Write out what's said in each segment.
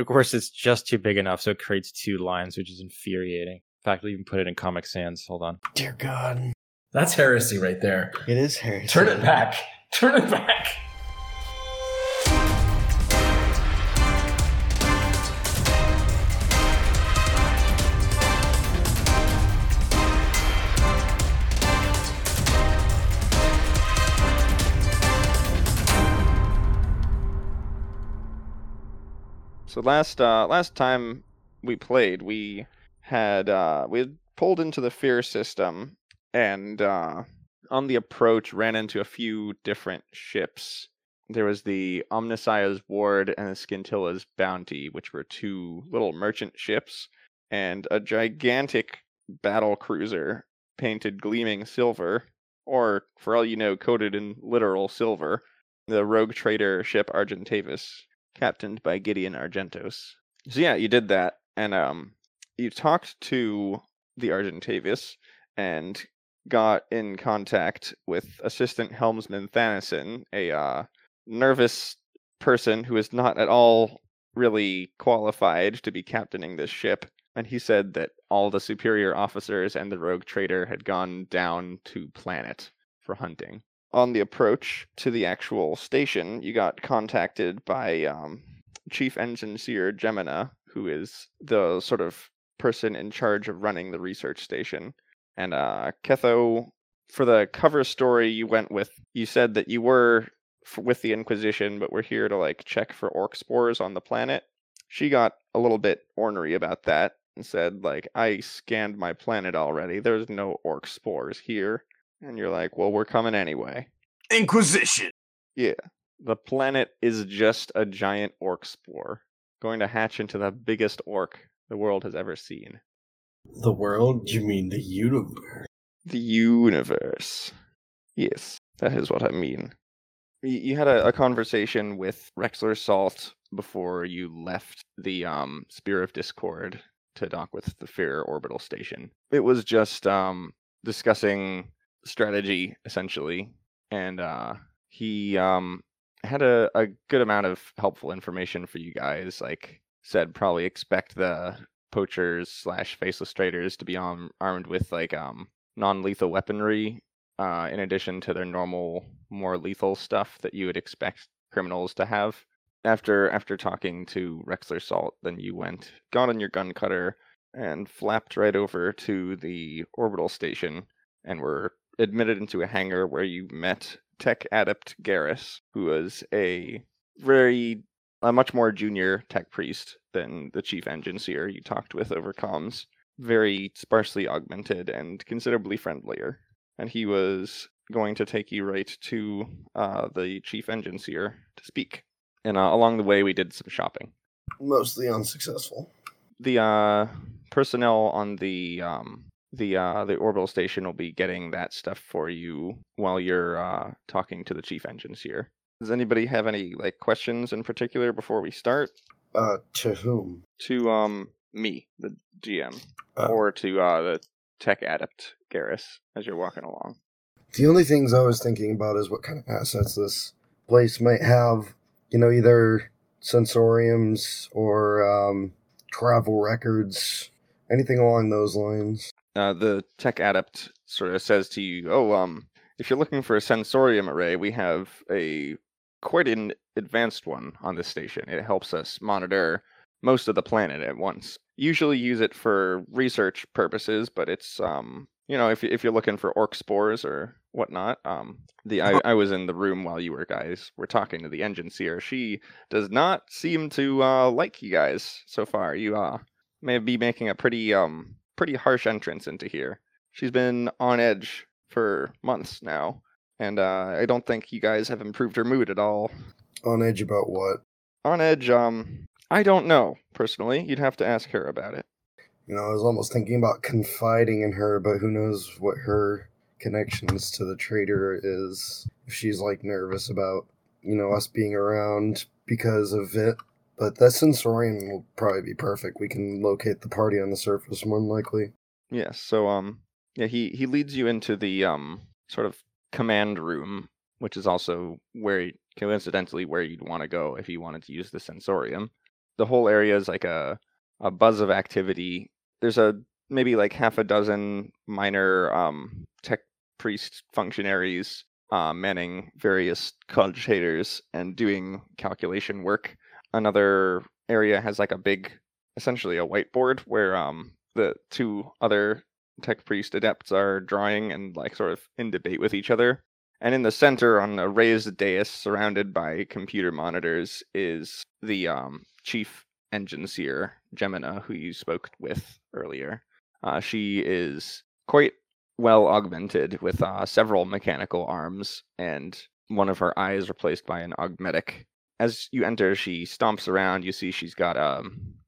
Of course, it's just too big enough, so it creates two lines, which is infuriating. In fact, we even put it in Comic Sans. Hold on. Dear God. That's heresy right there. It is heresy. Turn it back. Turn it back. So last time we played, we had pulled into the Phyrr system and on the approach ran into a few different ships. There was the Omnissiah's Ward and the Scintilla's Bounty, which were two little merchant ships, and a gigantic battle cruiser painted gleaming silver, or for all you know, coated in literal silver, the rogue trader ship Argentavis, captained by Gideon Argentos. So yeah, you did that, and you talked to the Argentavis and got in contact with Assistant Helmsman Thanison, a nervous person who is not at all really qualified to be captaining this ship. And he said that all the superior officers and the rogue trader had gone down to planet for hunting. On the approach to the actual station, you got contacted by Chief Engineseer Gemina, who is the sort of person in charge of running the research station. And Ketho, for the cover story you said that you were with the Inquisition, but we're here to check for orc spores on the planet. She got a little bit ornery about that and said, I scanned my planet already. There's no orc spores here. And you're like, well, we're coming anyway. Inquisition! Yeah. The planet is just a giant orc spore, going to hatch into the biggest orc the world has ever seen. The world? You mean the universe? The universe. Yes, that is what I mean. You had a conversation with Rexler Salt before you left the Spear of Discord to dock with the Phyrr orbital station. It was just discussing strategy, essentially, and he had a good amount of helpful information for you guys. Said probably expect the poachers / faceless traders to be armed with non-lethal weaponry, in addition to their normal, more lethal stuff that you would expect criminals to have. After talking to Rexler Salt, then you got on your gun cutter and flapped right over to the orbital station, and were admitted into a hangar where you met Tech Adept Garrus, who was a much more junior tech priest than the Chief Engineseer you talked with over comms. Very sparsely augmented and considerably friendlier. And he was going to take you right to the Chief Engineseer to speak. And along the way, we did some shopping. Mostly unsuccessful. The personnel on the orbital station will be getting that stuff for you while you're talking to the Chief Engineseer. Does anybody have any questions in particular before we start? To whom? To me, the GM, or to the tech adept Garrus as you're walking along. The only things I was thinking about is what kind of assets this place might have. You know, either sensoriums or travel records, anything along those lines. The tech adept sort of says to you, if you're looking for a sensorium array, we have quite an advanced one on this station. It helps us monitor most of the planet at once. Usually use it for research purposes, but it's, if you're looking for orc spores or whatnot. I was in the room while you guys were talking to the Engineseer. She does not seem to like you guys so far. You may be making a pretty harsh entrance into here. She's been on edge for months now, and I don't think you guys have improved her mood at all. On edge about what? On edge, I don't know, personally. You'd have to ask her about it. You know, I was almost thinking about confiding in her, but who knows what her connections to the trader is, if she's, nervous about, us being around because of it. But that sensorium will probably be perfect. We can locate the party on the surface, more than likely. Yeah, so, yeah, he leads you into the sort of command room, which is also where, coincidentally, where you'd want to go if you wanted to use the sensorium. the whole area is like a buzz of activity. There's maybe like half a dozen minor tech priest functionaries manning various cogitators and doing calculation work. Another area has like a big, essentially a whiteboard where the two other tech priest adepts are drawing and like sort of in debate with each other. And in the center on a raised dais surrounded by computer monitors is the Chief Engineseer, Gemina, who you spoke with earlier. She is quite well augmented with several mechanical arms, and one of her eyes replaced by an augmetic. As you enter, she stomps around. You see she's got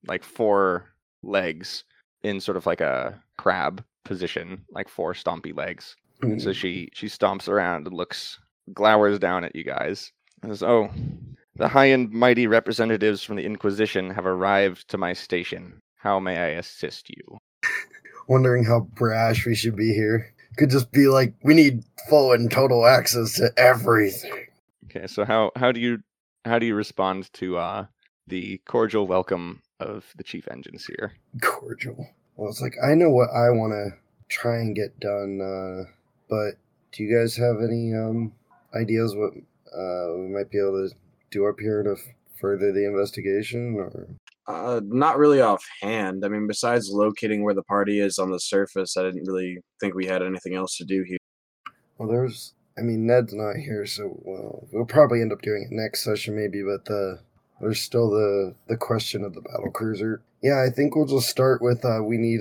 like four legs in sort of like a crab position, like four stompy legs. Mm-hmm. And so she stomps around and glowers down at you guys. And says, "Oh, the high and mighty representatives from the Inquisition have arrived to my station. How may I assist you?" Wondering how brash we should be here. Could just be like, we need full and total access to everything. Okay, so how do you respond to the cordial welcome of the Chief Engineseer? Cordial. Well, it's like, I know what I want to try and get done, but do you guys have any ideas what we might be able to do up here to further the investigation? Or not really offhand. I mean, besides locating where the party is on the surface, I didn't really think we had anything else to do here. Well, Ned's not here, so we'll probably end up doing it next session maybe, but there's still the question of the battlecruiser. Yeah, I think we'll just start with we need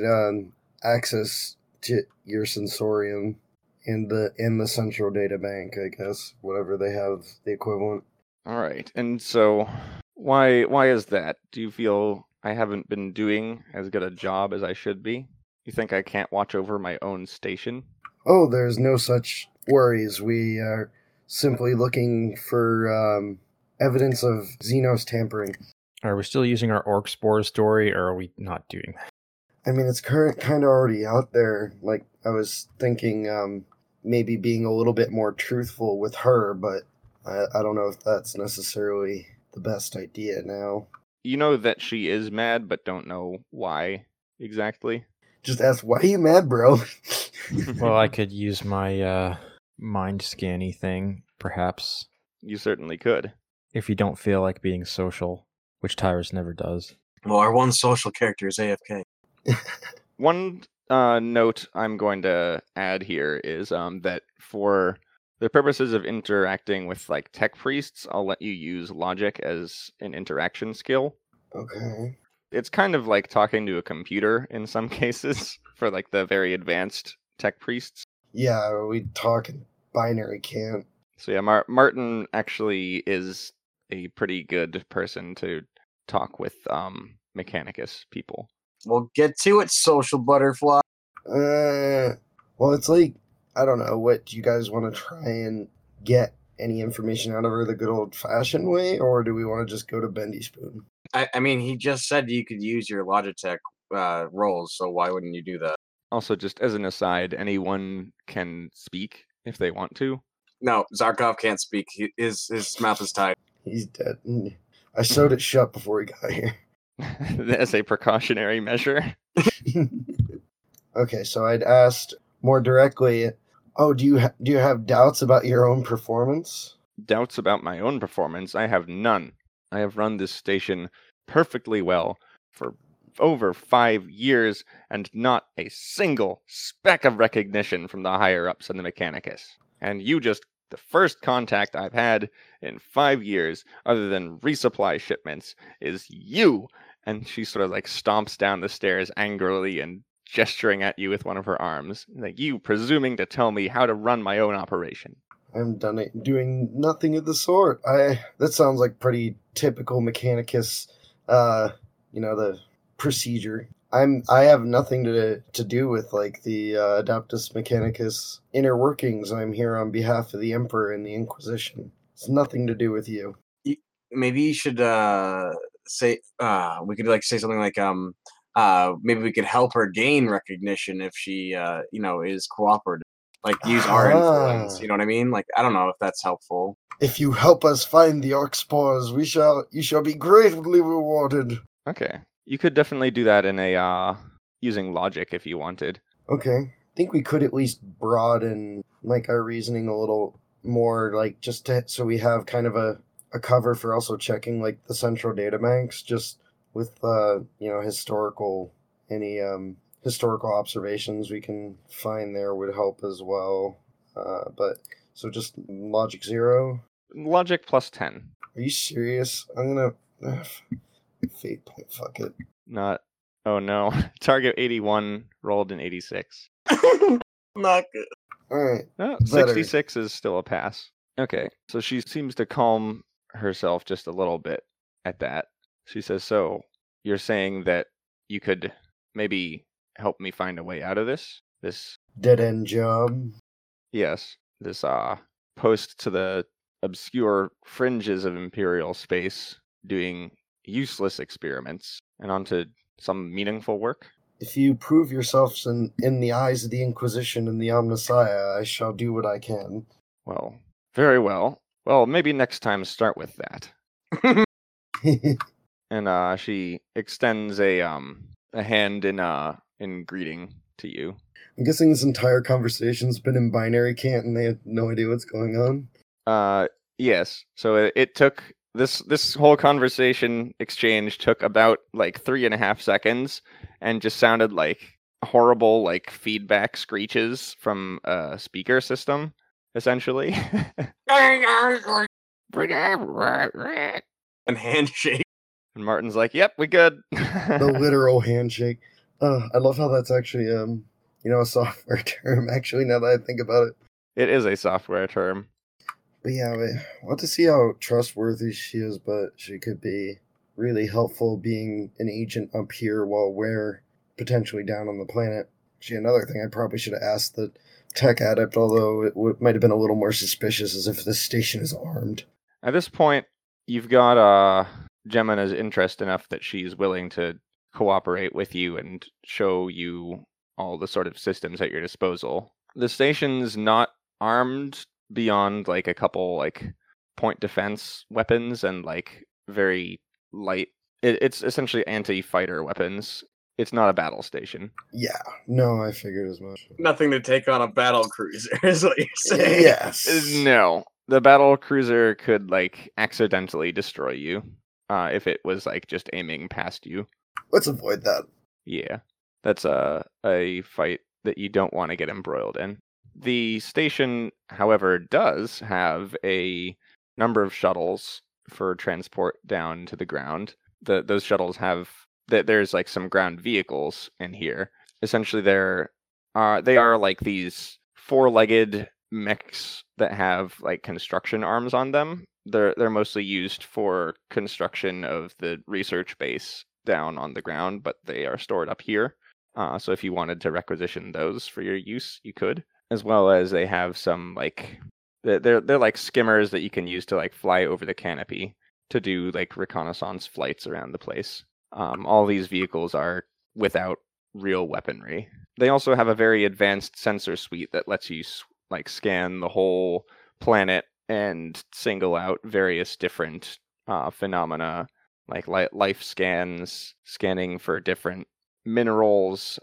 access to your sensorium in the central data bank, I guess, whatever they have the equivalent. All right, and so why is that? Do you feel I haven't been doing as good a job as I should be? You think I can't watch over my own station? Oh, there's no such worries. We are simply looking for evidence of Xenos tampering. Are we still using our orc spore story, or are we not doing that? I mean, it's kind of already out there. Like, I was thinking maybe being a little bit more truthful with her, but I don't know if that's necessarily the best idea now. You know that she is mad, but don't know why exactly. Just ask, why are you mad, bro? Well, I could use my mind scanny thing, perhaps. You certainly could. If you don't feel like being social, which Tyrus never does. Well, our one social character is AFK. One note I'm going to add here is that for the purposes of interacting with like tech priests, I'll let you use logic as an interaction skill. Okay. It's kind of like talking to a computer in some cases for like the very advanced tech priests. Yeah, we talk in binary camp. So yeah, Martin actually is a pretty good person to talk with Mechanicus people. We'll get to it, social butterfly. Well, it's like, I don't know, what, you guys want to try and get any information out of her the good old-fashioned way, or do we want to just go to Bendy Spoon? I mean, he just said you could use your Logitech roles, so why wouldn't you do that? Also, just as an aside, anyone can speak if they want to. No, Zarkov can't speak. His mouth is tied. He's dead. I sewed it shut before he got here. As a precautionary measure. Okay, so I'd asked more directly, do you have doubts about your own performance? Doubts about my own performance? I have none. I have run this station perfectly well for over 5 years and not a single speck of recognition from the higher-ups in the Mechanicus. And you just, the first contact I've had in 5 years, other than resupply shipments, is you! And she sort of like stomps down the stairs angrily and gesturing at you with one of her arms. Like, you presuming to tell me how to run my own operation. I'm doing nothing of the sort. That sounds like pretty typical Mechanicus, the procedure. I have nothing to do with like the Adeptus Mechanicus inner workings. I'm here on behalf of the Emperor and the Inquisition. It's nothing to do with you. Maybe you should say we could like say something like maybe we could help her gain recognition if she is cooperative. Like, use our influence, you know what I mean? Like, I don't know if that's helpful. If you help us find the orc spores, you shall be greatly rewarded. Okay. You could definitely do that in a, using logic if you wanted. Okay. I think we could at least broaden, like, our reasoning a little more, like, just to, so we have kind of a cover for also checking, like, the central data banks, just with, you know, historical observations we can find there would help as well. So just logic 0? Logic plus 10. Are you serious? I'm gonna... Fate point, fuck it. Not... Oh no. Target 81, rolled an 86. Not good. Alright. No, 66 is still a pass. Okay, so she seems to calm herself just a little bit at that. She says, so, you're saying that you could maybe... help me find a way out of this dead-end job. Yes, this post to the obscure fringes of Imperial space, doing useless experiments and onto some meaningful work. If you prove yourselves in the eyes of the Inquisition and the Omnissiah, I shall do what I can. Well, very well. Well, maybe next time start with that. And she extends a hand in greeting to you. I'm guessing this entire conversation's been in binary cant and they have no idea what's going on? Yes. So it took... This whole conversation exchange took about, 3.5 seconds and just sounded like horrible, feedback screeches from a speaker system, essentially. And handshake. And Martin's like, yep, we good. The literal handshake. I love how that's actually, a software term, actually, now that I think about it. It is a software term. But yeah, we'll have to see how trustworthy she is, but she could be really helpful being an agent up here while we're potentially down on the planet. Actually, another thing I probably should have asked the tech adept, although it might have been a little more suspicious, is if this station is armed. At this point, you've got Gemina's interest enough that she's willing to cooperate with you and show you all the sort of systems at your disposal. The station's not armed beyond a couple point defense weapons and very light. It's essentially anti-fighter weapons. It's not a battle station. Yeah, no, I figured as much. Nothing to take on a battle cruiser is what you're saying. Yes. No, the battle cruiser could accidentally destroy you if it was just aiming past you. Let's avoid that. Yeah, that's a fight that you don't want to get embroiled in. The station, however, does have a number of shuttles for transport down to the ground. Those shuttles have... There's some ground vehicles in here. Essentially, they are these four-legged mechs that have construction arms on them. They're mostly used for construction of the research base down on the ground, but they are stored up here. So if you wanted to requisition those for your use, you could. As well as they have some they're skimmers that you can use to fly over the canopy to do reconnaissance flights around the place. All these vehicles are without real weaponry. They also have a very advanced sensor suite that lets you scan the whole planet and single out various different phenomena. Life scans, scanning for different minerals,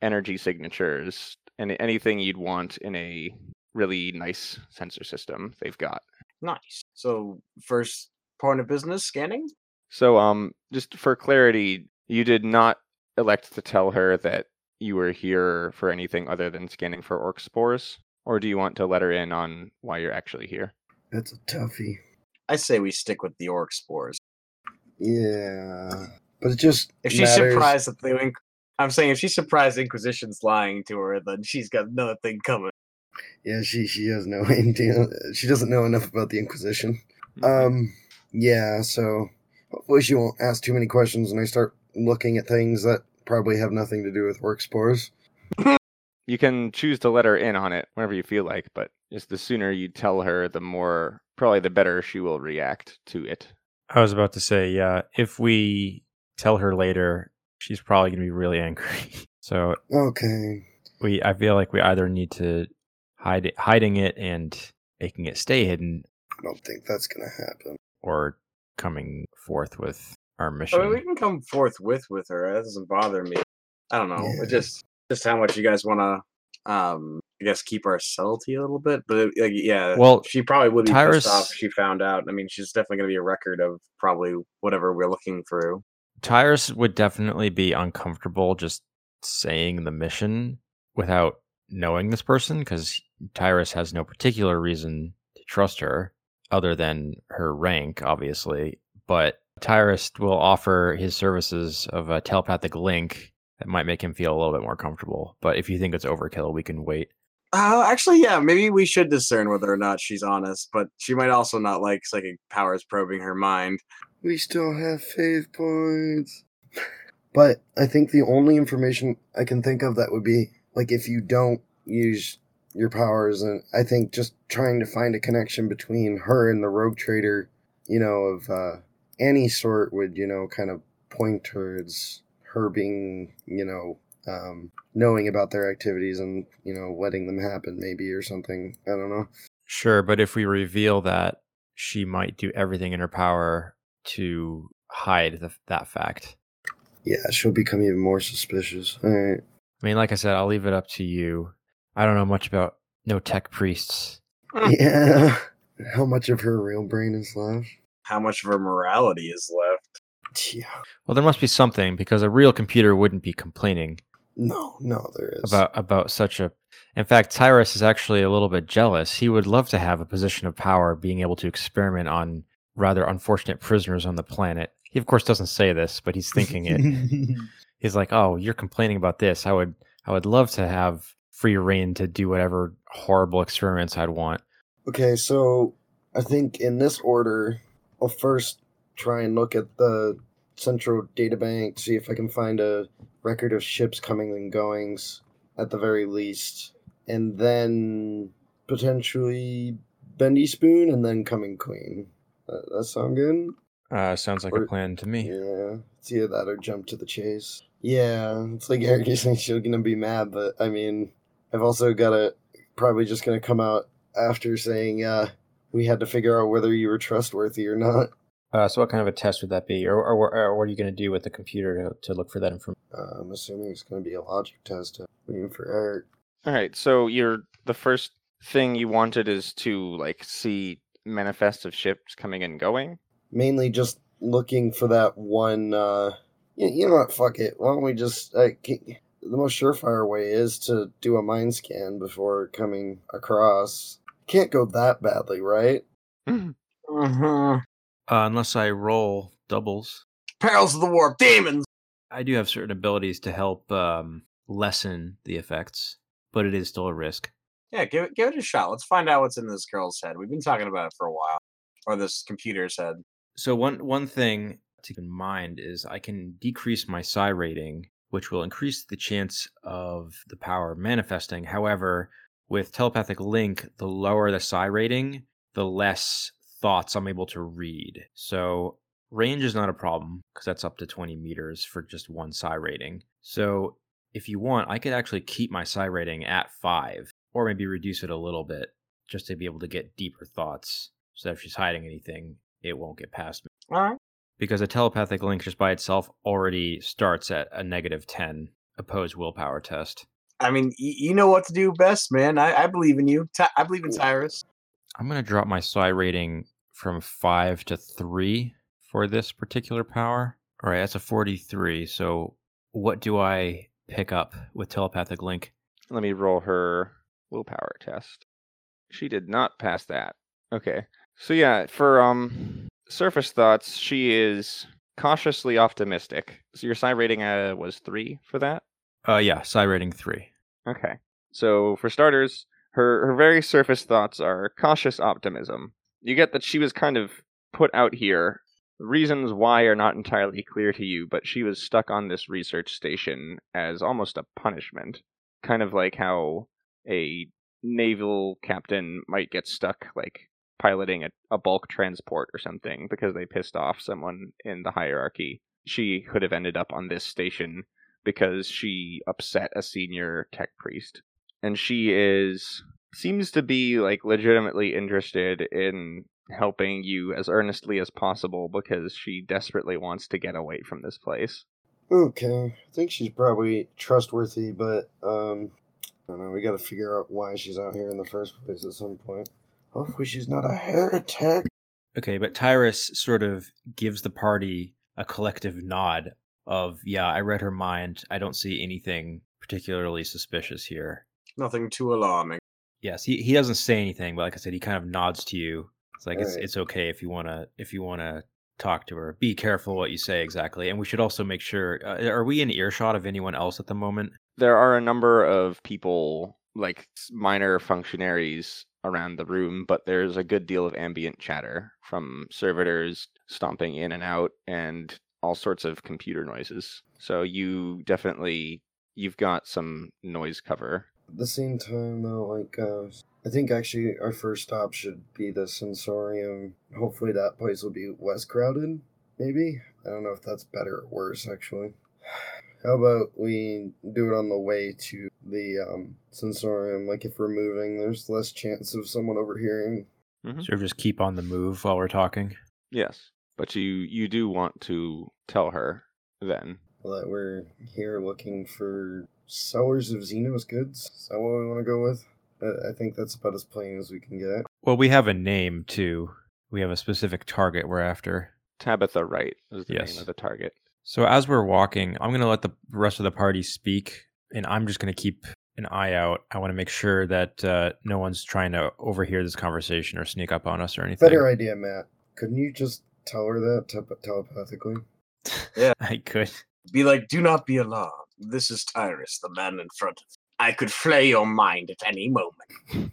energy signatures, and anything you'd want in a really nice sensor system they've got. Nice. So first part of business, scanning? So just for clarity, you did not elect to tell her that you were here for anything other than scanning for orc spores? Or do you want to let her in on why you're actually here? That's a toughie. I say we stick with the orc spores. Yeah, but it just if she's matters. Surprised that I'm saying if she's surprised Inquisition's lying to her, then she's got another thing coming. Yeah, she has no idea. She doesn't know enough about the Inquisition. Yeah, so hopefully she won't ask too many questions, and I start looking at things that probably have nothing to do with orc spores. You can choose to let her in on it whenever you feel like, but just the sooner you tell her, the more probably the better she will react to it. I was about to say, yeah, if we tell her later, she's probably going to be really angry. So, okay. I feel like we either need to hiding it and making it stay hidden. I don't think that's going to happen. Or coming forth with our mission. I mean, we can come forth with her. That doesn't bother me. I don't know. Yeah. It's just how much you guys want to, I guess, keep our subtlety a little bit. But like, yeah, well, she probably would be pissed off if she found out. I mean, she's definitely going to be a record of probably whatever we're looking through. Tyrus would definitely be uncomfortable just saying the mission without knowing this person, because Tyrus has no particular reason to trust her other than her rank, obviously. But Tyrus will offer his services of a telepathic link that might make him feel a little bit more comfortable. But if you think it's overkill, we can wait. Actually, yeah, maybe we should discern whether or not she's honest, but she might also not like psychic powers probing her mind. We still have faith points. But I think the only information I can think of that would be, like, if you don't use your powers, and I think just trying to find a connection between her and the rogue trader, you know, of any sort would, you know, kind of point towards her being, you know, knowing about their activities and, you know, letting them happen maybe or something. I don't know. Sure, but if we reveal that, she might do everything in her power to hide that fact. Yeah, she'll become even more suspicious. All right. I mean, like I said, I'll leave it up to you. I don't know much about no tech priests. Yeah. How much of her real brain is left? How much of her morality is left? Yeah. Well, there must be something, because a real computer wouldn't be complaining. No, there is. About such a... In fact, Tyrus is actually a little bit jealous. He would love to have a position of power, being able to experiment on rather unfortunate prisoners on the planet. He, of course, doesn't say this, but he's thinking it. He's like, oh, you're complaining about this. I would love to have free reign to do whatever horrible experiments I'd want. Okay, so I think in this order, I'll first try and look at the central data bank, see if I can find a record of ships coming and goings at the very least, and then potentially Bendy Spoon and then Coming Queen. That sound good? Sounds like a plan to me. Yeah, it's either that or jump to the chase. Yeah, it's like Eric is saying she's going to be mad, but I mean, I've also got to probably just going to come out after saying we had to figure out whether you were trustworthy or not. So what kind of a test would that be? Or what are you going to do with the computer to look for that information? I'm assuming it's going to be a logic test. Waiting for Eric. All right, so the first thing you wanted is to see manifest of ships coming and going? Mainly just looking for that one, you know what, fuck it. Why don't we just, the most surefire way is to do a mind scan before coming across. Can't go that badly, right? Unless I roll doubles. Perils of the Warp, demons! I do have certain abilities to help lessen the effects, but it is still a risk. Yeah, give it a shot. Let's find out what's in this girl's head. We've been talking about it for a while. Or this computer's head. So one thing to keep in mind is I can decrease my psi rating, which will increase the chance of the power manifesting. However, with telepathic link, the lower the psi rating, the less thoughts I'm able to read. So range is not a problem, because that's up to 20 meters for just one psi rating. So if you want, I could actually keep my psi rating at 5, or maybe reduce it a little bit, just to be able to get deeper thoughts. So if she's hiding anything, it won't get past me. All right. Because a telepathic link just by itself already starts at a -10 opposed willpower test. I mean, you know what to do best, man. I believe in you. I believe in Cyrus. I'm going to drop my psi rating from 5 to 3 for this particular power. All right, that's a 43. So what do I pick up with telepathic link? Let me roll her willpower test. She did not pass that. Okay. So yeah, for surface thoughts, she is cautiously optimistic. So your psi rating was 3 for that? Yeah, psi rating 3. Okay. So for starters, her very surface thoughts are cautious optimism. You get that she was kind of put out here. The reasons why are not entirely clear to you, but she was stuck on this research station as almost a punishment. Kind of like how a naval captain might get stuck, piloting a bulk transport or something because they pissed off someone in the hierarchy. She could have ended up on this station because she upset a senior tech priest. And she is seems to be like legitimately interested in helping you as earnestly as possible because she desperately wants to get away from this place. Okay, I think she's probably trustworthy, but I don't know, we gotta figure out why she's out here in the first place at some point. Hopefully she's not a heretic. Okay, but Tyrus sort of gives the party a collective nod of, yeah, I read her mind. I don't see anything particularly suspicious here. Nothing too alarming. Yes, he doesn't say anything, but like I said, he kind of nods to you. It's like, It's okay if you wanna talk to her. Be careful what you say exactly. And we should also make sure, are we in earshot of anyone else at the moment? There are a number of people, like minor functionaries around the room, but there's a good deal of ambient chatter from servitors stomping in and out and all sorts of computer noises. So you've got some noise cover. At the same time, though, I think actually our first stop should be the Sensorium. Hopefully that place will be less crowded, maybe? I don't know if that's better or worse, actually. How about we do it on the way to the Sensorium? Like, if we're moving, there's less chance of someone overhearing. Mm-hmm. So just keep on the move while we're talking? Yes, but you do want to tell her, then. That we're here looking for sellers of Xeno's goods? Is that what we want to go with? I think that's about as plain as we can get. Well, we have a name, too. We have a specific target we're after. Tabitha Wright is the name of the target. So as we're walking, I'm going to let the rest of the party speak, and I'm just going to keep an eye out. I want to make sure that no one's trying to overhear this conversation or sneak up on us or anything. Better idea, Matt. Couldn't you just tell her that telepathically? Yeah, I could. Be like, do not be alarmed. This is Tyrus, the man in front of you. I could flay your mind at any moment.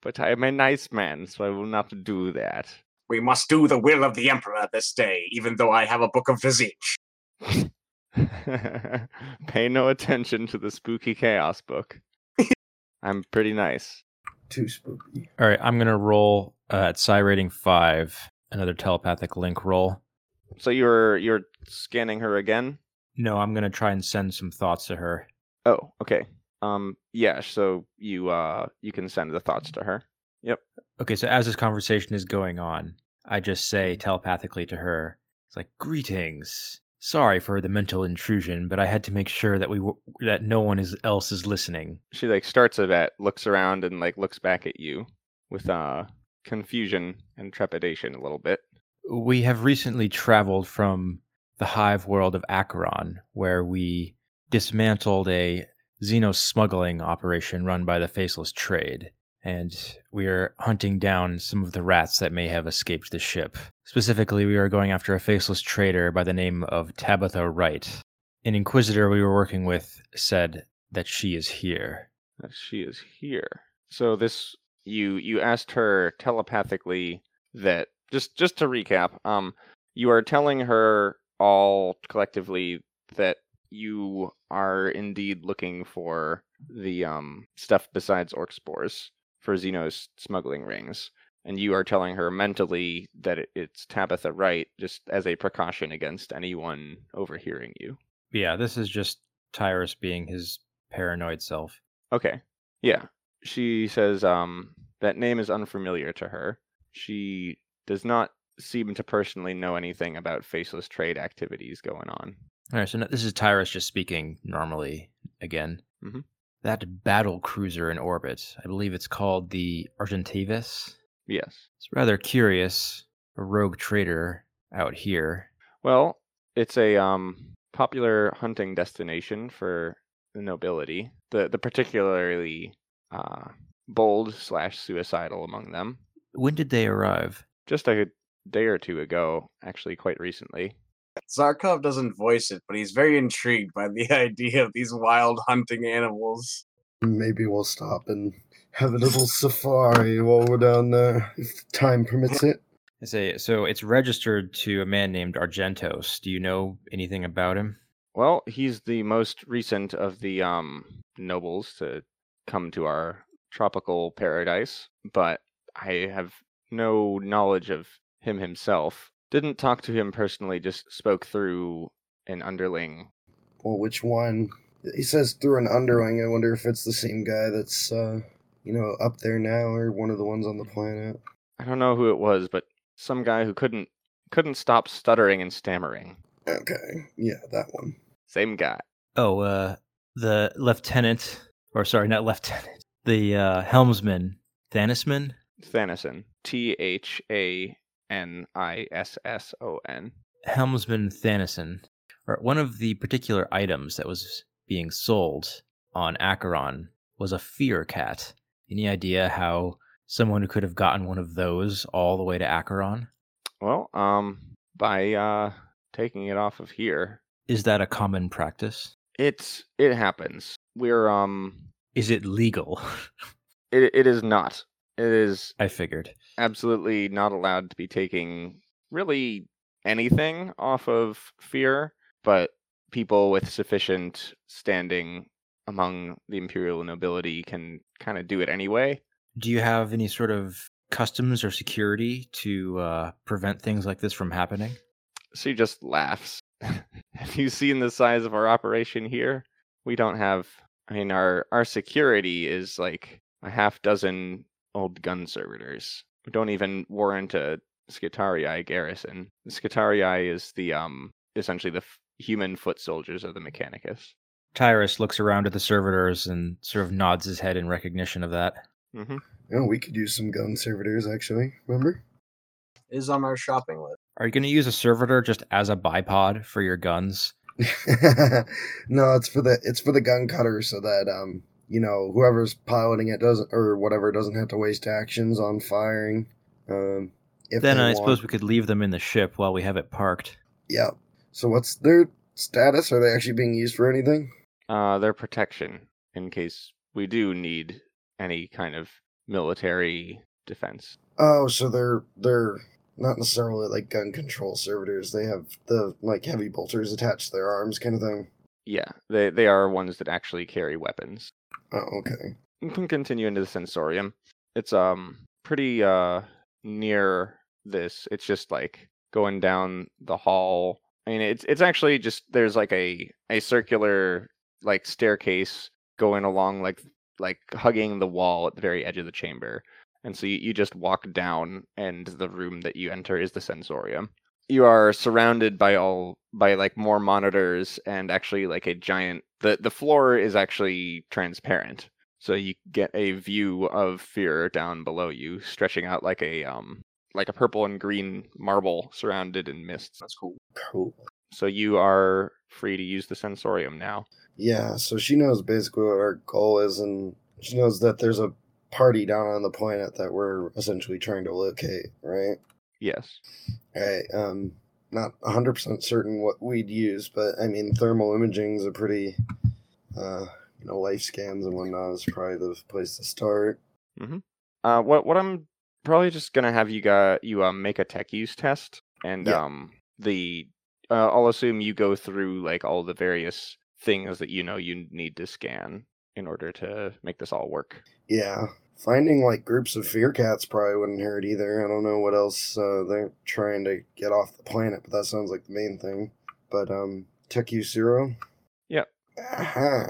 But I am a nice man, so I will not do that. We must do the will of the Emperor this day, even though I have a book of physique. Pay no attention to the spooky chaos book. I'm pretty nice. Too spooky. All right, I'm going to roll at psi rating 5, another telepathic link roll. So you're scanning her again? No, I'm going to try and send some thoughts to her. Oh, okay. Yeah, so you can send the thoughts to her. Yep. Okay, so as this conversation is going on, I just say telepathically to her, it's like, greetings. Sorry for the mental intrusion, but I had to make sure that that no one else is listening. She starts at that, looks around and looks back at you with confusion and trepidation a little bit. We have recently traveled from the hive world of Acheron, where we dismantled a Xeno smuggling operation run by the Faceless Trade, and we are hunting down some of the rats that may have escaped the ship. Specifically, we are going after a Faceless Trader by the name of Tabitha Wright. An inquisitor we were working with said that she is here. That she is here. So this, you asked her telepathically that, just to recap, you are telling her all collectively that you are indeed looking for the stuff besides orc spores for Xeno's smuggling rings. And you are telling her mentally that it's Tabitha Wright, just as a precaution against anyone overhearing you. Yeah, this is just Tyrus being his paranoid self. Okay. Yeah. She says that name is unfamiliar to her. She does not seem to personally know anything about Faceless Trade activities going on. All right, so this is Tyrus just speaking normally again. Mm-hmm. That battle cruiser in orbit, I believe it's called the Argentavis? Yes. It's rather curious, a rogue trader out here. Well, it's a popular hunting destination for the nobility, the particularly bold/suicidal among them. When did they arrive? Just a day or two ago, actually quite recently. Zarkov doesn't voice it, but he's very intrigued by the idea of these wild hunting animals. Maybe we'll stop and have a little safari while we're down there, if time permits it. I say, so it's registered to a man named Argentos. Do you know anything about him? Well, he's the most recent of the nobles to come to our tropical paradise, but I have no knowledge of him himself. Didn't talk to him personally, just spoke through an underling. Well, which one? He says through an underling. I wonder if it's the same guy that's you know, up there now, or one of the ones on the planet. I don't know who it was, but some guy who couldn't stop stuttering and stammering. Okay, yeah, that one. Same guy. Oh, the lieutenant, or sorry, not lieutenant, the helmsman, Thanison? Thanison. Thanissson. Helmsman Thanison. One of the particular items that was being sold on Acheron was a Phyrr cat. Any idea how someone could have gotten one of those all the way to Acheron? Well, by taking it off of here. Is that a common practice? It happens. We're Is it legal? It is not. It is. I figured. Absolutely not allowed to be taking really anything off of Phyrr, but people with sufficient standing among the imperial nobility can kind of do it anyway. Do you have any sort of customs or security to prevent things like this from happening? She just laughs. Have you seen the size of our operation here? We don't have... I mean, our security is like a half dozen old gun servitors. We don't even warrant a Skitarii garrison. The Skitarii is the essentially the human foot soldiers of the Mechanicus. Tyrus looks around at the servitors and sort of nods his head in recognition of that. Mm-hmm. Oh, we could use some gun servitors, actually. Remember? It is on our shopping list. Are you going to use a servitor just as a bipod for your guns? No, it's for the gun cutter, so that you know, whoever's piloting it doesn't, or whatever, doesn't have to waste actions on firing. Suppose we could leave them in the ship while we have it parked. Yeah. So what's their status? Are they actually being used for anything? Their protection, in case we do need any kind of military defense. Oh, so they're not necessarily like gun control servitors. They have the like heavy bolters attached to their arms kind of thing. Yeah, they are ones that actually carry weapons. Oh, okay. You can continue into the sensorium. It's pretty near this. It's just like going down the hall. I mean, it's actually just, there's like a circular like staircase going along like hugging the wall at the very edge of the chamber. And so you just walk down, and the room that you enter is the sensorium. You are surrounded by more monitors, and actually like a giant, the floor is actually transparent. So you get a view of Phyrr down below you, stretching out like a purple and green marble surrounded in mists. That's cool. Cool. So you are free to use the sensorium now. Yeah, so she knows basically what our goal is, and she knows that there's a party down on the planet that we're essentially trying to locate, right? Yes. All right, not 100% certain what we'd use, but I mean, thermal imaging is a pretty, life scans and whatnot is probably the place to start. Mm-hmm. What I'm probably just gonna have you make a tech use test, and yeah. I'll assume you go through like all the various things that you know you need to scan in order to make this all work. Yeah. Finding, like, groups of Phyrr cats probably wouldn't hurt either. I don't know what else they're trying to get off the planet, but that sounds like the main thing. But, tech use 0? Yep. Aha.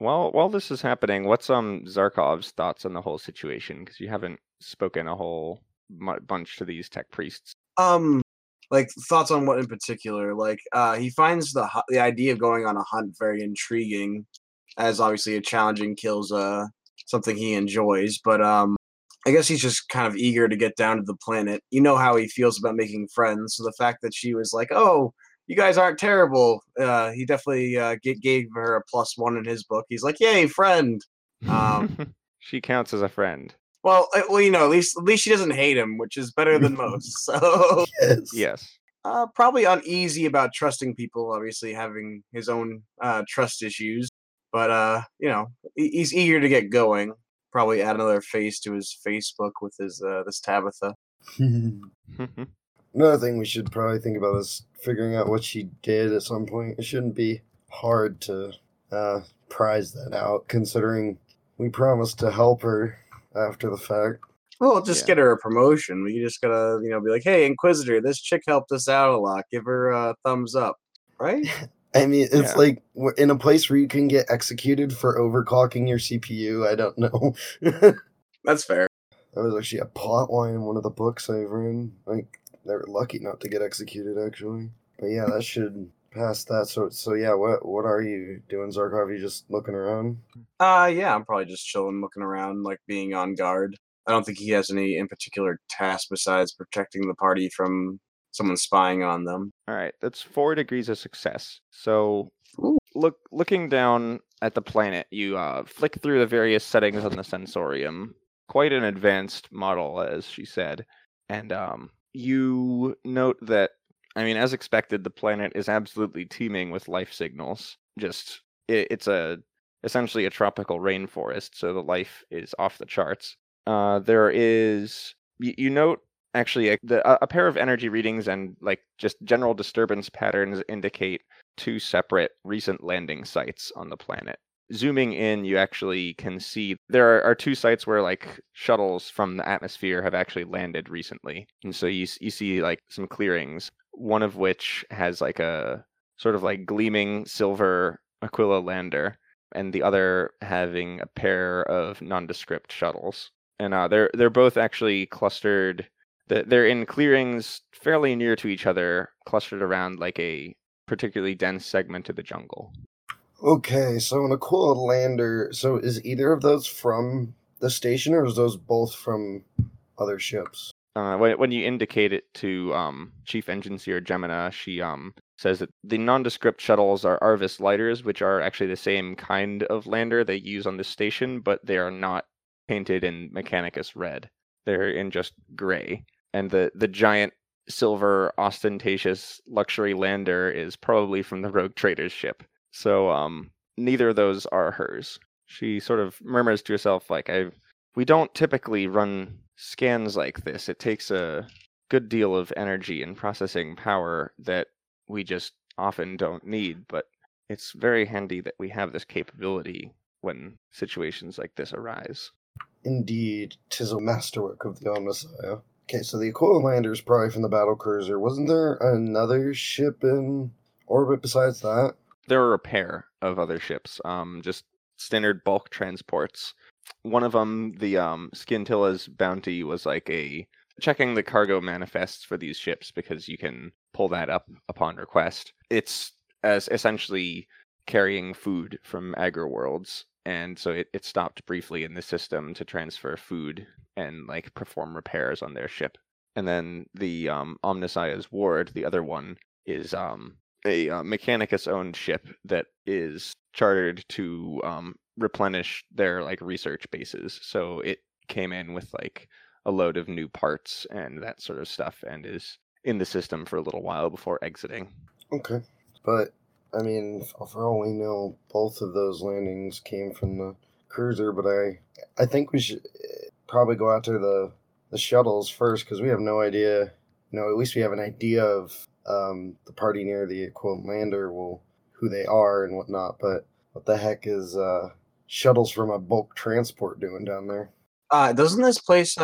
Well, while this is happening, what's Zarkov's thoughts on the whole situation? Because you haven't spoken a whole bunch to these tech priests. Like, thoughts on what in particular? Like, he finds the idea of going on a hunt very intriguing, as obviously a challenging kills something he enjoys, but I guess he's just kind of eager to get down to the planet. You know how he feels about making friends, so the fact that she was like, oh, you guys aren't terrible, he definitely gave her a +1 in his book. He's like, yay, friend. She counts as a friend. Well, you know, at least she doesn't hate him, which is better than most, so... Yes. Probably uneasy about trusting people, obviously having his own trust issues. But, you know, he's eager to get going. Probably add another face to his Facebook with his this Tabitha. Another thing we should probably think about is figuring out what she did at some point. It shouldn't be hard to prize that out, considering we promised to help her after the fact. Well, just get her a promotion. We just gotta, you know, be like, hey, Inquisitor, this chick helped us out a lot. Give her a thumbs up, right? I mean, it's like in a place where you can get executed for overclocking your CPU. I don't know. That's fair. That was actually a plot line in one of the books I've read. Like, they were lucky not to get executed, actually. But yeah, that should pass that. So yeah, what are you doing, Zarkov? Are you just looking around? Yeah, I'm probably just chilling, looking around, like being on guard. I don't think he has any in particular task besides protecting the party from someone spying on them. All right, that's 4 degrees of success. So looking down at the planet, you flick through the various settings on the sensorium. Quite an advanced model, as she said. And you note that, I mean, as expected, the planet is absolutely teeming with life signals. Just, it's essentially a tropical rainforest, so the life is off the charts. There is, you note, actually, a pair of energy readings and like just general disturbance patterns indicate two separate recent landing sites on the planet. Zooming in, you actually can see there are two sites where like shuttles from the atmosphere have actually landed recently, and so you see like some clearings. One of which has like a sort of like gleaming silver Aquila lander, and the other having a pair of nondescript shuttles, and they're both actually clustered. They're in clearings fairly near to each other, clustered around like a particularly dense segment of the jungle. Okay, so an Aquila lander, so is either of those from the station, or is those both from other ships? When you indicate it to Chief Engineseer Gemina, she says that the nondescript shuttles are Arvis lighters, which are actually the same kind of lander they use on the station, but they are not painted in Mechanicus red. They're in just gray. And the giant silver ostentatious luxury lander is probably from the rogue trader's ship. So neither of those are hers. She sort of murmurs to herself, like, we don't typically run scans like this. It takes a good deal of energy and processing power that we just often don't need, but it's very handy that we have this capability when situations like this arise. Indeed, 'tis a masterwork of the Omnissiah. Okay, so the Aquila lander is probably from the battle cruiser. Wasn't there another ship in orbit besides that? There are a pair of other ships, just standard bulk transports. One of them, the Scintilla's Bounty, was like checking the cargo manifests for these ships, because you can pull that up upon request. It's as essentially carrying food from Agri-Worlds. And so it stopped briefly in the system to transfer food and like perform repairs on their ship. And then the Omnissiah's Ward, the other one, is a Mechanicus-owned ship that is chartered to replenish their like research bases. So it came in with like a load of new parts and that sort of stuff, and is in the system for a little while before exiting. Okay, but I mean, for all we know, both of those landings came from the cruiser, but I think we should probably go after the shuttles first, because we have no idea, at least we have an idea of the party near the quote lander, who they are and whatnot, but what the heck is shuttles from a bulk transport doing down there? Doesn't this place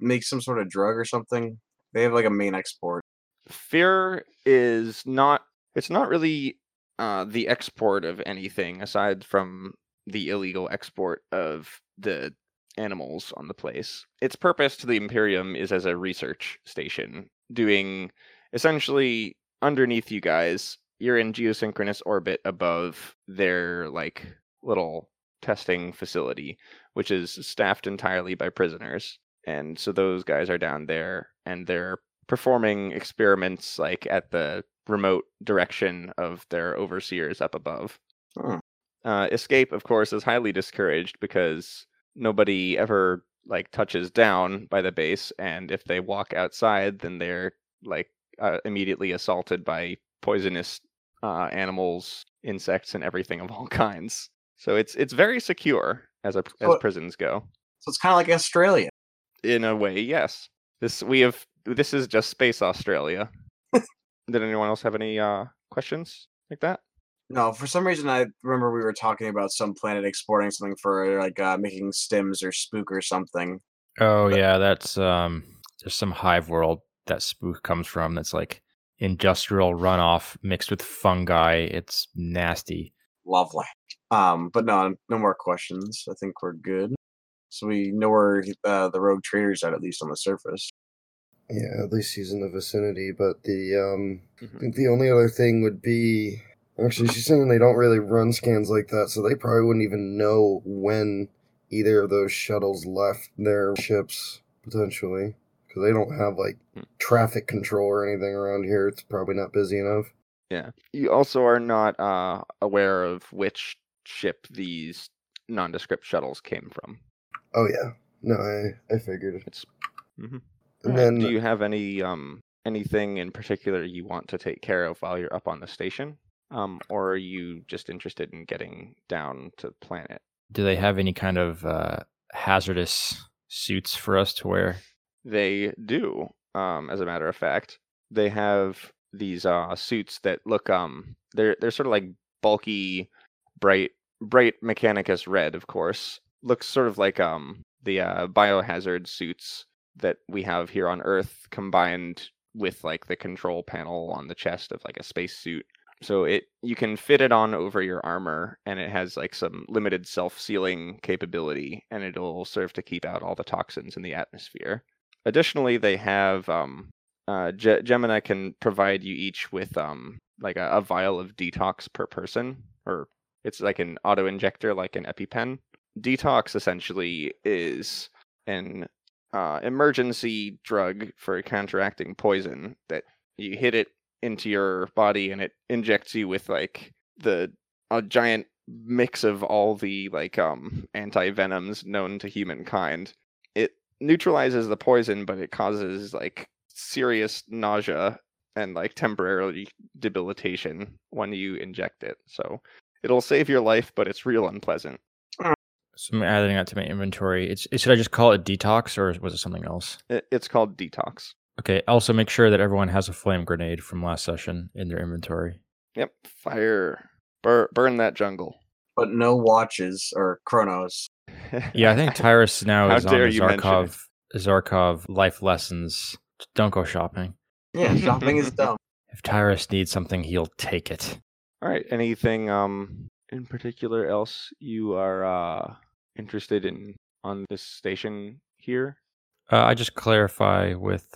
make some sort of drug or something? They have like a main export. Phyrr is not, it's not really the export of anything aside from the illegal export of the animals on the place. Its purpose to the Imperium is as a research station, doing essentially underneath you guys, you're in geosynchronous orbit above their like little testing facility, which is staffed entirely by prisoners. And so those guys are down there, and they're performing experiments like at the remote direction of their overseers up above. Huh. Escape, of course, is highly discouraged because nobody ever like touches down by the base, and if they walk outside, then they're like immediately assaulted by poisonous animals, insects, and everything of all kinds. So it's very secure as prisons go. So it's kind of like Australia, in a way. Yes, this is just Space Australia. Did anyone else have any questions like that? No, for some reason I remember we were talking about some planet exporting something for like making stims or spook or something. Oh, but yeah, that's there's some hive world that spook comes from. That's like industrial runoff mixed with fungi. It's nasty. Lovely. But no more questions. I think we're good. So we know where the rogue trader's at least on the surface. Yeah, at least he's in the vicinity. But the I think the only other thing would be, actually, she's saying they don't really run scans like that, so they probably wouldn't even know when either of those shuttles left their ships, potentially. Because they don't have, like, traffic control or anything around here. It's probably not busy enough. Yeah. You also are not aware of which ship these nondescript shuttles came from. Oh, yeah. No, I figured. It's... Mm-hmm. And then... Do you have any anything in particular you want to take care of while you're up on the station? Or are you just interested in getting down to the planet? Do they have any kind of hazardous suits for us to wear? They do, as a matter of fact. They have these suits that look, they're sort of like bulky, bright Mechanicus red, of course. Looks sort of like the biohazard suits that we have here on Earth combined with like the control panel on the chest of like a spacesuit. So you can fit it on over your armor, and it has like some limited self-sealing capability, and it'll serve to keep out all the toxins in the atmosphere. Additionally, they have Gemina can provide you each with like a vial of detox per person, or it's like an auto injector, like an EpiPen. Detox essentially is an emergency drug for counteracting poison that you hit it into your body and it injects you with like a giant mix of all the like anti-venoms known to humankind. It neutralizes the poison, but it causes like serious nausea and like temporary debilitation when you inject it. So it'll save your life, but it's real unpleasant. So I'm adding that to my inventory. Should I just call it detox, or was it something else? It's called detox. Okay, also make sure that everyone has a flame grenade from last session in their inventory. Yep, fire. Burn that jungle. But no watches or chronos. Yeah, I think Tyrus now is on Zarkov life lessons. Don't go shopping. Yeah, shopping is dumb. If Tyrus needs something, he'll take it. All right, anything in particular else you are interested in on this station here? I just clarify with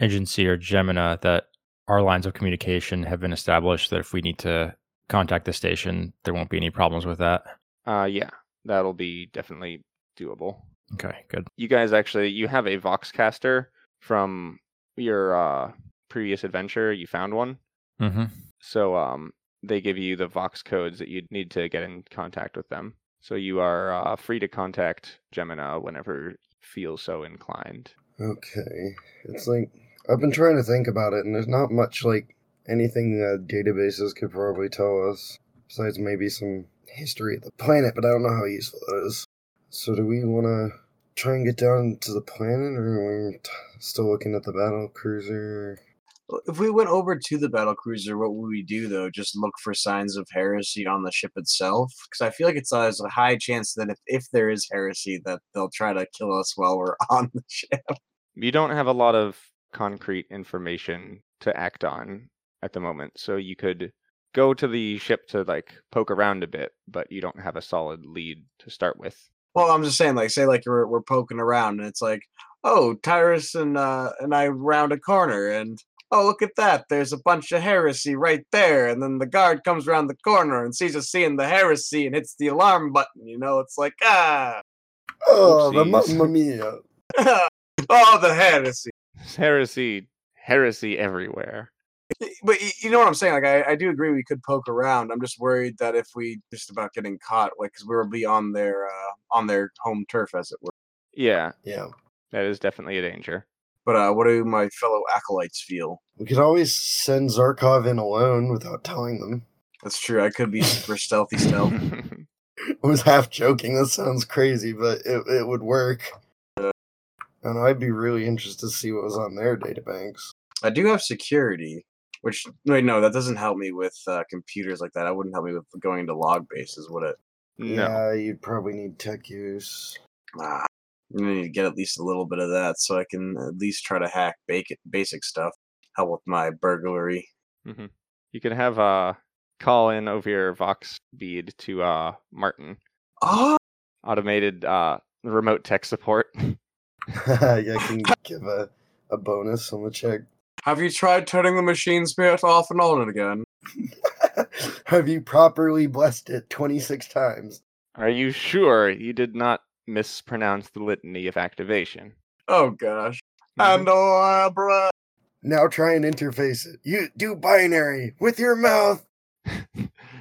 Engineseer Gemina that our lines of communication have been established, that if we need to contact the station, there won't be any problems with that. Yeah, that'll be definitely doable. Okay, good. You guys actually, you have a Voxcaster from your previous adventure. You found one. Mm-hmm. So they give you the Vox codes that you'd need to get in contact with them. So you are free to contact Gemina whenever feel so inclined. Okay. It's like, I've been trying to think about it, and there's not much, like, anything that databases could probably tell us, besides maybe some history of the planet, but I don't know how useful that is. So do we want to try and get down to the planet, or are we still looking at the battle cruiser? If we went over to the battle cruiser, what would we do, though? Just look for signs of heresy on the ship itself? Because I feel like there's a high chance that if there is heresy, that they'll try to kill us while we're on the ship. You don't have a lot of concrete information to act on at the moment, so you could go to the ship to, like, poke around a bit, but you don't have a solid lead to start with. Well, I'm just saying, like, say, like, we're poking around, and it's like, oh, Tyrus and I round a corner, and... oh, look at that. There's a bunch of heresy right there. And then the guard comes around the corner and sees us seeing the heresy and hits the alarm button. You know, it's like, ah. Oh, oopsies. The Mamma Mia. Oh, the heresy. Heresy everywhere. But you know what I'm saying? Like, I do agree we could poke around. I'm just worried that if we just about getting caught, like, because we'll be on their home turf, as it were. Yeah. Yeah. That is definitely a danger. But what do my fellow acolytes feel? We could always send Zarkov in alone without telling them. That's true. I could be super stealthy stealth. I was half joking. That sounds crazy, but it would work. And I'd be really interested to see what was on their databanks. I do have security, which... wait, no, that doesn't help me with computers like that. That wouldn't help me with going into log bases, would it? No. Yeah, you'd probably need tech use. I need to get at least a little bit of that so I can at least try to hack basic stuff. help with my burglary. Mm-hmm. You can have call in over your Vox bead to Martin. Oh! Automated remote tech support. I can give a bonus on the check. Have you tried turning the machine spirit off and on it again? Have you properly blessed it 26 times? Are you sure you did not mispronounce the litany of activation? Oh gosh. Mm-hmm. Andorabra. Now try and interface it. You do binary with your mouth.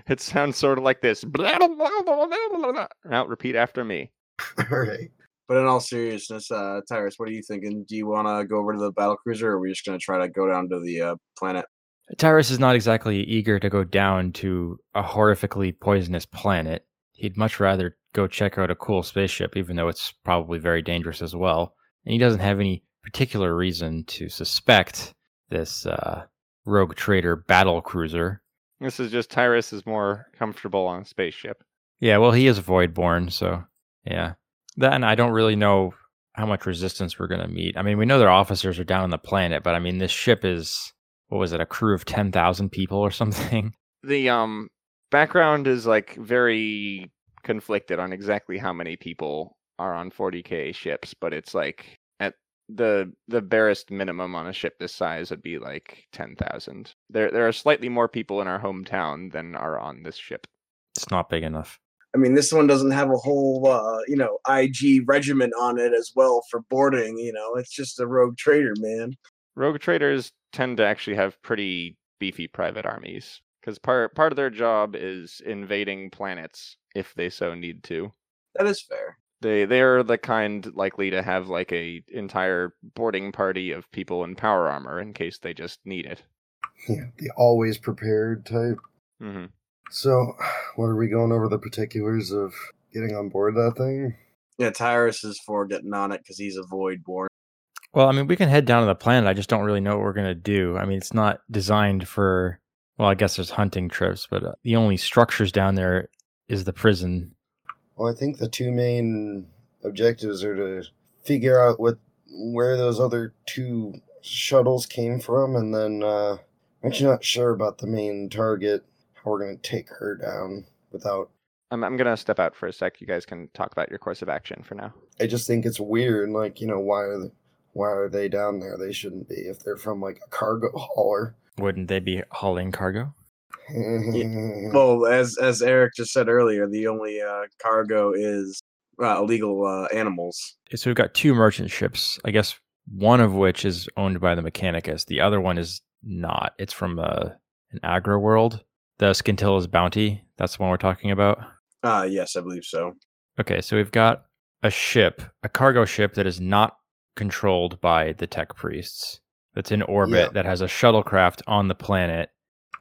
It sounds sort of like this. Now repeat after me. All right. But in all seriousness, Tyrus, what are you thinking? Do you want to go over to the battlecruiser, or are we just going to try to go down to the planet? Tyrus is not exactly eager to go down to a horrifically poisonous planet. He'd much rather go check out a cool spaceship, even though it's probably very dangerous as well. And he doesn't have any particular reason to suspect this rogue trader battlecruiser. This is just Tyrus is more comfortable on a spaceship. Yeah, well, he is void-born, so yeah. Then I don't really know how much resistance we're going to meet. I mean, we know their officers are down on the planet, but I mean, this ship is, what was it, a crew of 10,000 people or something? The background is like very conflicted on exactly how many people are on 40K ships, but it's like at the barest minimum on a ship this size would be like 10,000. There are slightly more people in our hometown than are on this ship. It's not big enough. I mean, this one doesn't have a whole, IG regiment on it as well for boarding. You know, it's just a rogue trader, man. Rogue traders tend to actually have pretty beefy private armies because part of their job is invading planets if they so need to. That is fair. They are the kind likely to have like a entire boarding party of people in power armor in case they just need it. Yeah, the always prepared type. Mm-hmm. So, what are we going over the particulars of getting on board that thing? Yeah, Tyrus is for getting on it because he's a void-born. Well, I mean, we can head down to the planet. I just don't really know what we're going to do. I mean, it's not designed for, well, I guess there's hunting trips, but the only structures down there is the prison. Well, I think the two main objectives are to figure out where those other two shuttles came from, and then I'm actually not sure about the main target. We're going to take her down without... I'm going to step out for a sec. You guys can talk about your course of action for now. I just think it's weird. Like, you know, why are they down there? They shouldn't be if they're from, like, a cargo hauler. Wouldn't they be hauling cargo? Yeah. Well, as Eric just said earlier, the only cargo is illegal animals. So we've got two merchant ships, I guess one of which is owned by the Mechanicus. The other one is not. It's from an agro world. The Scintilla's Bounty, that's the one we're talking about? Yes, I believe so. Okay, so we've got a ship, a cargo ship that is not controlled by the tech priests. That's in orbit, yeah. That has a shuttlecraft on the planet.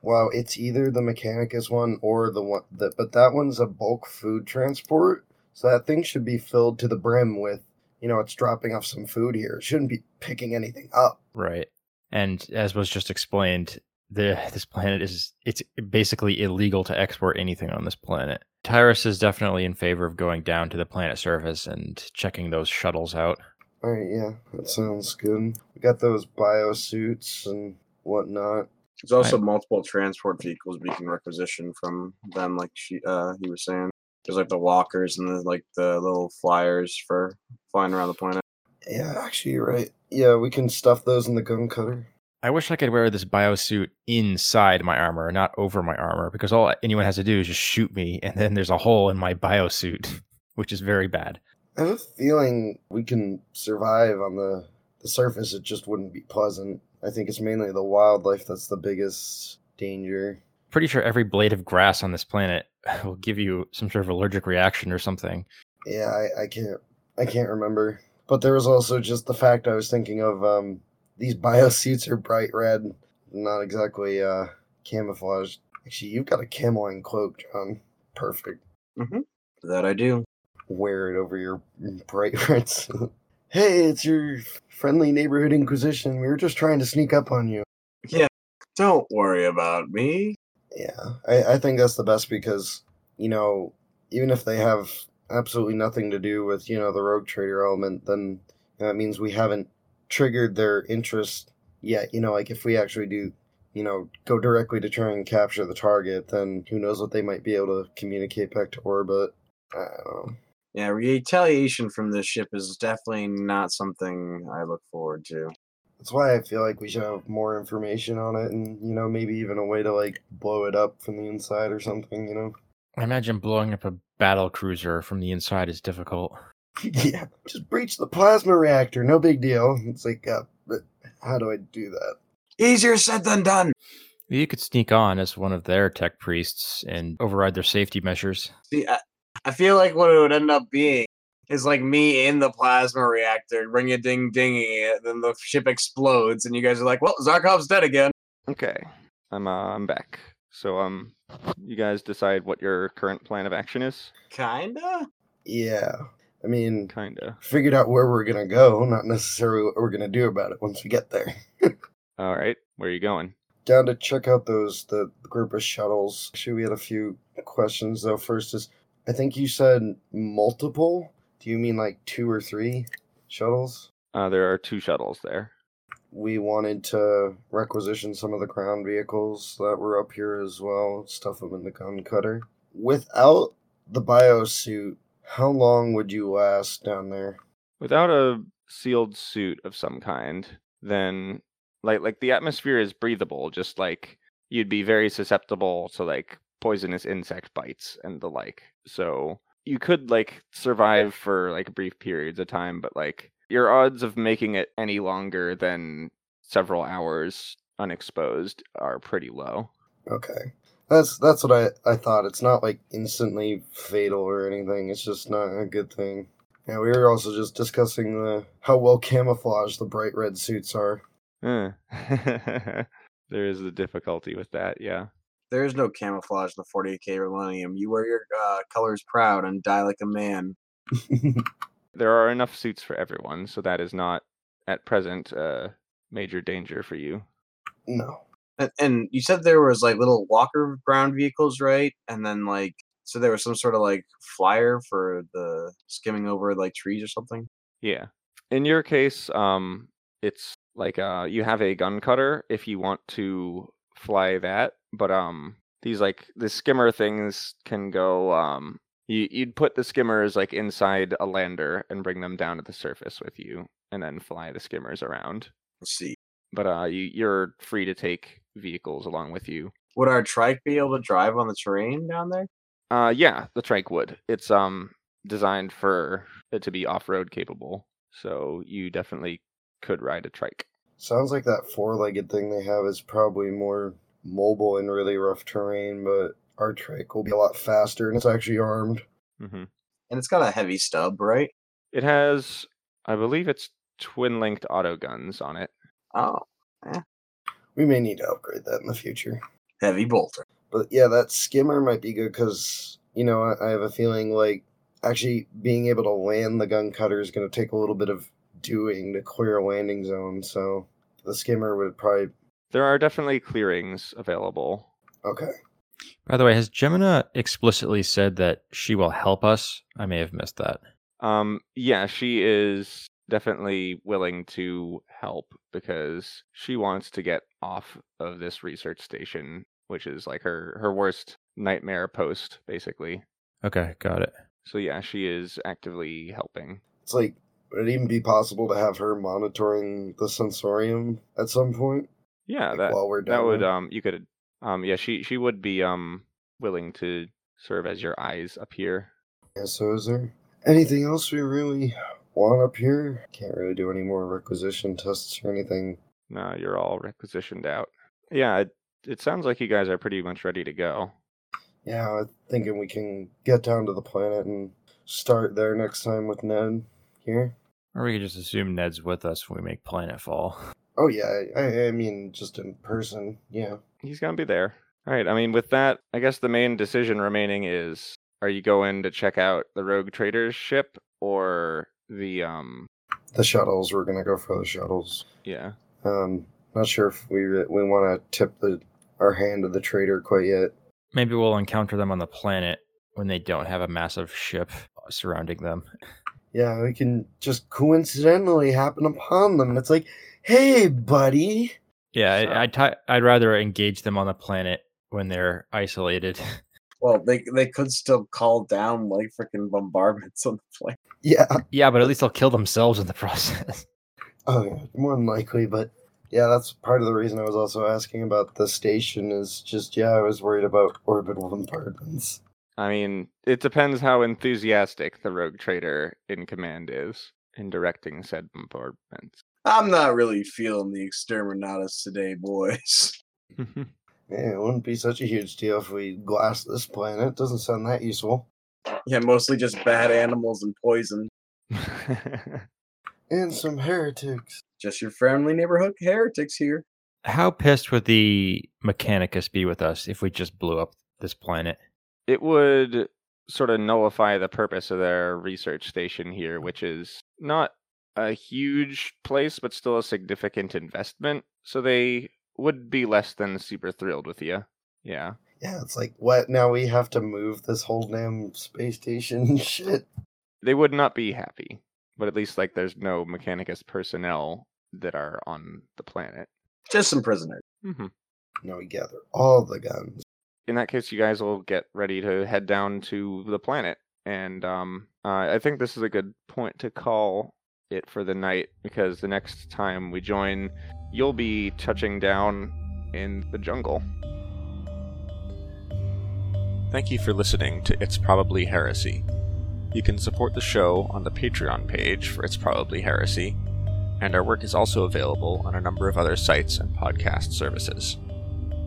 Wow, it's either the Mechanicus one or the one... But that one's a bulk food transport, so that thing should be filled to the brim with, you know, it's dropping off some food here. It shouldn't be picking anything up. Right, and as was just explained... This planet it's basically illegal to export anything on this planet. Tyrus is definitely in favor of going down to the planet surface and checking those shuttles out. All right, yeah, that sounds good. We got those biosuits and whatnot. There's also multiple transport vehicles we can requisition from them, like he was saying. There's like the walkers and the little flyers for flying around the planet. Yeah, actually, you're right. Yeah, we can stuff those in the gun cutter. I wish I could wear this biosuit inside my armor, not over my armor, because all anyone has to do is just shoot me, and then there's a hole in my biosuit, which is very bad. I have a feeling we can survive on the surface. It just wouldn't be pleasant. I think it's mainly the wildlife that's the biggest danger. Pretty sure every blade of grass on this planet will give you some sort of allergic reaction or something. Yeah, I can't remember. But there was also just the fact I was thinking of... These biosuits are bright red, not exactly camouflaged. Actually, you've got a cameline cloak, John. Perfect. Mm-hmm. That I do. Wear it over your bright reds. Hey, it's your friendly neighborhood Inquisition. We were just trying to sneak up on you. Yeah, don't worry about me. Yeah, I think that's the best because, you know, even if they have absolutely nothing to do with, you know, the rogue trader element, then that means we haven't triggered their interest yeah, you know, like if we actually do, you know, go directly to try and capture the target, then who knows what they might be able to communicate back to orbit. I don't know. Yeah, retaliation from this ship is definitely not something I look forward to. That's why I feel like we should have more information on it and, you know, maybe even a way to, like, blow it up from the inside or something, you know? I imagine blowing up a battle cruiser from the inside is difficult. Yeah, just breach the plasma reactor, no big deal. It's like, but how do I do that? Easier said than done! You could sneak on as one of their tech priests and override their safety measures. See, I feel like what it would end up being is like me in the plasma reactor, ring a ding dinging it, then the ship explodes, and you guys are like, well, Zarkov's dead again. Okay, I'm back. So, you guys decide what your current plan of action is? Kinda? Yeah. I mean, kinda. Figured out where we're gonna go, not necessarily what we're gonna do about it once we get there. Alright, where are you going? Down to check out the group of shuttles. Actually, we had a few questions, though. First is, I think you said multiple? Do you mean like 2 or 3 shuttles? There are 2 shuttles there. We wanted to requisition some of the ground vehicles that were up here as well, stuff them in the gun cutter. Without the biosuit, how long would you last down there? Without a sealed suit of some kind, then like the atmosphere is breathable, just like you'd be very susceptible to like poisonous insect bites and the like. So you could like survive for like brief periods of time, but like your odds of making it any longer than several hours unexposed are pretty low. Okay. That's what I thought. It's not like instantly fatal or anything. It's just not a good thing. Yeah, we were also just discussing how well camouflaged the bright red suits are. There is the difficulty with that, yeah. There is no camouflage in the 40k Millennium. You wear your colors proud and die like a man. There are enough suits for everyone, so that is not, at present, a major danger for you. No. And you said there was, like, little walker ground vehicles, right? And then, like, so there was some sort of, like, flyer for the skimming over, like, trees or something? Yeah. In your case, it's, like, you have a gun cutter if you want to fly that. But these like the skimmer things can go. You'd put the skimmers like inside a lander and bring them down to the surface with you, and then fly the skimmers around. Let's see. But you're free to take vehicles along with you. Would our trike be able to drive on the terrain down there? Yeah, the trike would. It's designed for it to be off-road capable, so you definitely could ride a trike. Sounds like that 4-legged thing they have is probably more mobile in really rough terrain, but our trike will be a lot faster, and it's actually armed. Mm-hmm. And it's got a heavy stub, right? It has, I believe it's twin-linked auto guns on it. Oh. Eh. We may need to upgrade that in the future. Heavy bolter. But yeah, that skimmer might be good, because, you know, I have a feeling like actually being able to land the gun cutter is going to take a little bit of doing to clear a landing zone, so the skimmer would probably... There are definitely clearings available. Okay. By the way, has Gemina explicitly said that she will help us? I may have missed that. Yeah, she is definitely willing to help because she wants to get off of this research station, which is like her worst nightmare post, basically. Okay, got it. So yeah, she is actively helping. It's like, would it even be possible to have her monitoring the sensorium at some point? Yeah, like that would, you could, yeah, she would be, willing to serve as your eyes up here. Yeah, so is there anything else we really want up here? Can't really do any more requisition tests or anything. No, you're all requisitioned out. Yeah, it sounds like you guys are pretty much ready to go. Yeah, I'm thinking we can get down to the planet and start there next time with Ned here. Or we could just assume Ned's with us when we make planetfall. Oh, yeah. I mean, just in person. Yeah. He's going to be there. All right. I mean, with that, I guess the main decision remaining is, are you going to check out the Rogue Trader's ship or the shuttles? We're going to go for the shuttles. Yeah. Not sure if we want to tip our hand to the trader quite yet. Maybe we'll encounter them on the planet when they don't have a massive ship surrounding them. Yeah, we can just coincidentally happen upon them. It's like, hey, buddy. Yeah, so. I'd rather engage them on the planet when they're isolated. Well, they could still call down like freaking bombardments on the planet. Yeah. Yeah, but at least they'll kill themselves in the process. Oh, yeah, more than likely, but yeah, that's part of the reason I was also asking about the station is just, yeah, I was worried about orbital bombardments. I mean, it depends how enthusiastic the rogue trader in command is in directing said bombardments. I'm not really feeling the exterminatus today, boys. Yeah, it wouldn't be such a huge deal if we glassed this planet. It doesn't sound that useful. Yeah, mostly just bad animals and poison. And some heretics. Just your friendly neighborhood heretics here. How pissed would the Mechanicus be with us if we just blew up this planet? It would sort of nullify the purpose of their research station here, which is not a huge place, but still a significant investment. So they would be less than super thrilled with you. Yeah. Yeah, it's like, what? Now we have to move this whole damn space station shit. They would not be happy. But at least, like, there's no Mechanicus personnel that are on the planet. Just some prisoners. Mm-hmm. Now we gather all the guns. In that case, you guys will get ready to head down to the planet. And I think this is a good point to call it for the night, because the next time we join, you'll be touching down in the jungle. Thank you for listening to It's Probably Heresy. You can support the show on the Patreon page for It's Probably Heresy, and our work is also available on a number of other sites and podcast services.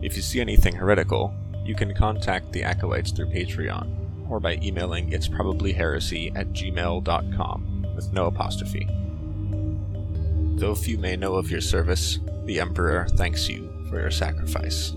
If you see anything heretical, you can contact the Acolytes through Patreon, or by emailing itsprobablyheresy@gmail.com, with no apostrophe. Though few may know of your service, the Emperor thanks you for your sacrifice.